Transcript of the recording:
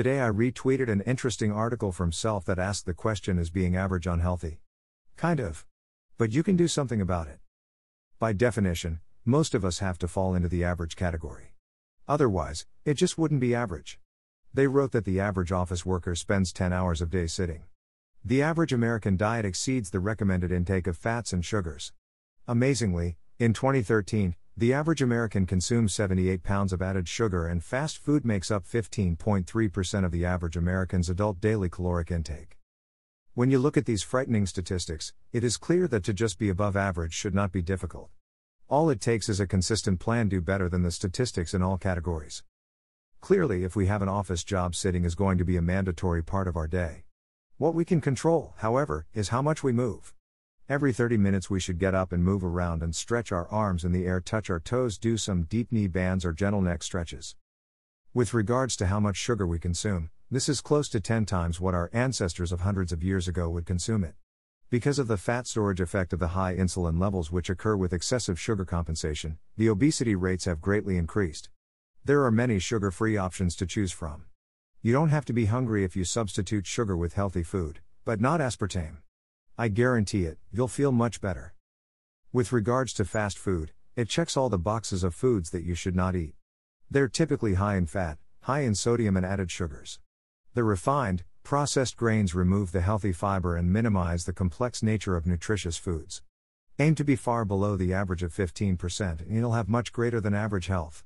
Today I retweeted an interesting article from Self that asked the question, is being average unhealthy? Kind of. But you can do something about it. By definition, most of us have to fall into the average category. Otherwise, it just wouldn't be average. They wrote that the average office worker spends 10 hours a day sitting. The average American diet exceeds the recommended intake of fats and sugars. Amazingly, in 2013, the average American consumes 78 pounds of added sugar, and fast food makes up 15.3% of the average American's adult daily caloric intake. When you look at these frightening statistics, it is clear that to just be above average should not be difficult. All it takes is a consistent plan to do better than the statistics in all categories. Clearly, if we have an office job, sitting is going to be a mandatory part of our day. What we can control, however, is how much we move. Every 30 minutes we should get up and move around and stretch our arms in the air, touch our toes, do some deep knee bands or gentle neck stretches. With regards to how much sugar we consume, this is close to 10 times what our ancestors of hundreds of years ago would consume it. Because of the fat storage effect of the high insulin levels which occur with excessive sugar compensation, the obesity rates have greatly increased. There are many sugar-free options to choose from. You don't have to be hungry if you substitute sugar with healthy food, but not aspartame. I guarantee it, you'll feel much better. With regards to fast food, it checks all the boxes of foods that you should not eat. They're typically high in fat, high in sodium and added sugars. The refined, processed grains remove the healthy fiber and minimize the complex nature of nutritious foods. Aim to be far below the average of 15% and you'll have much greater than average health.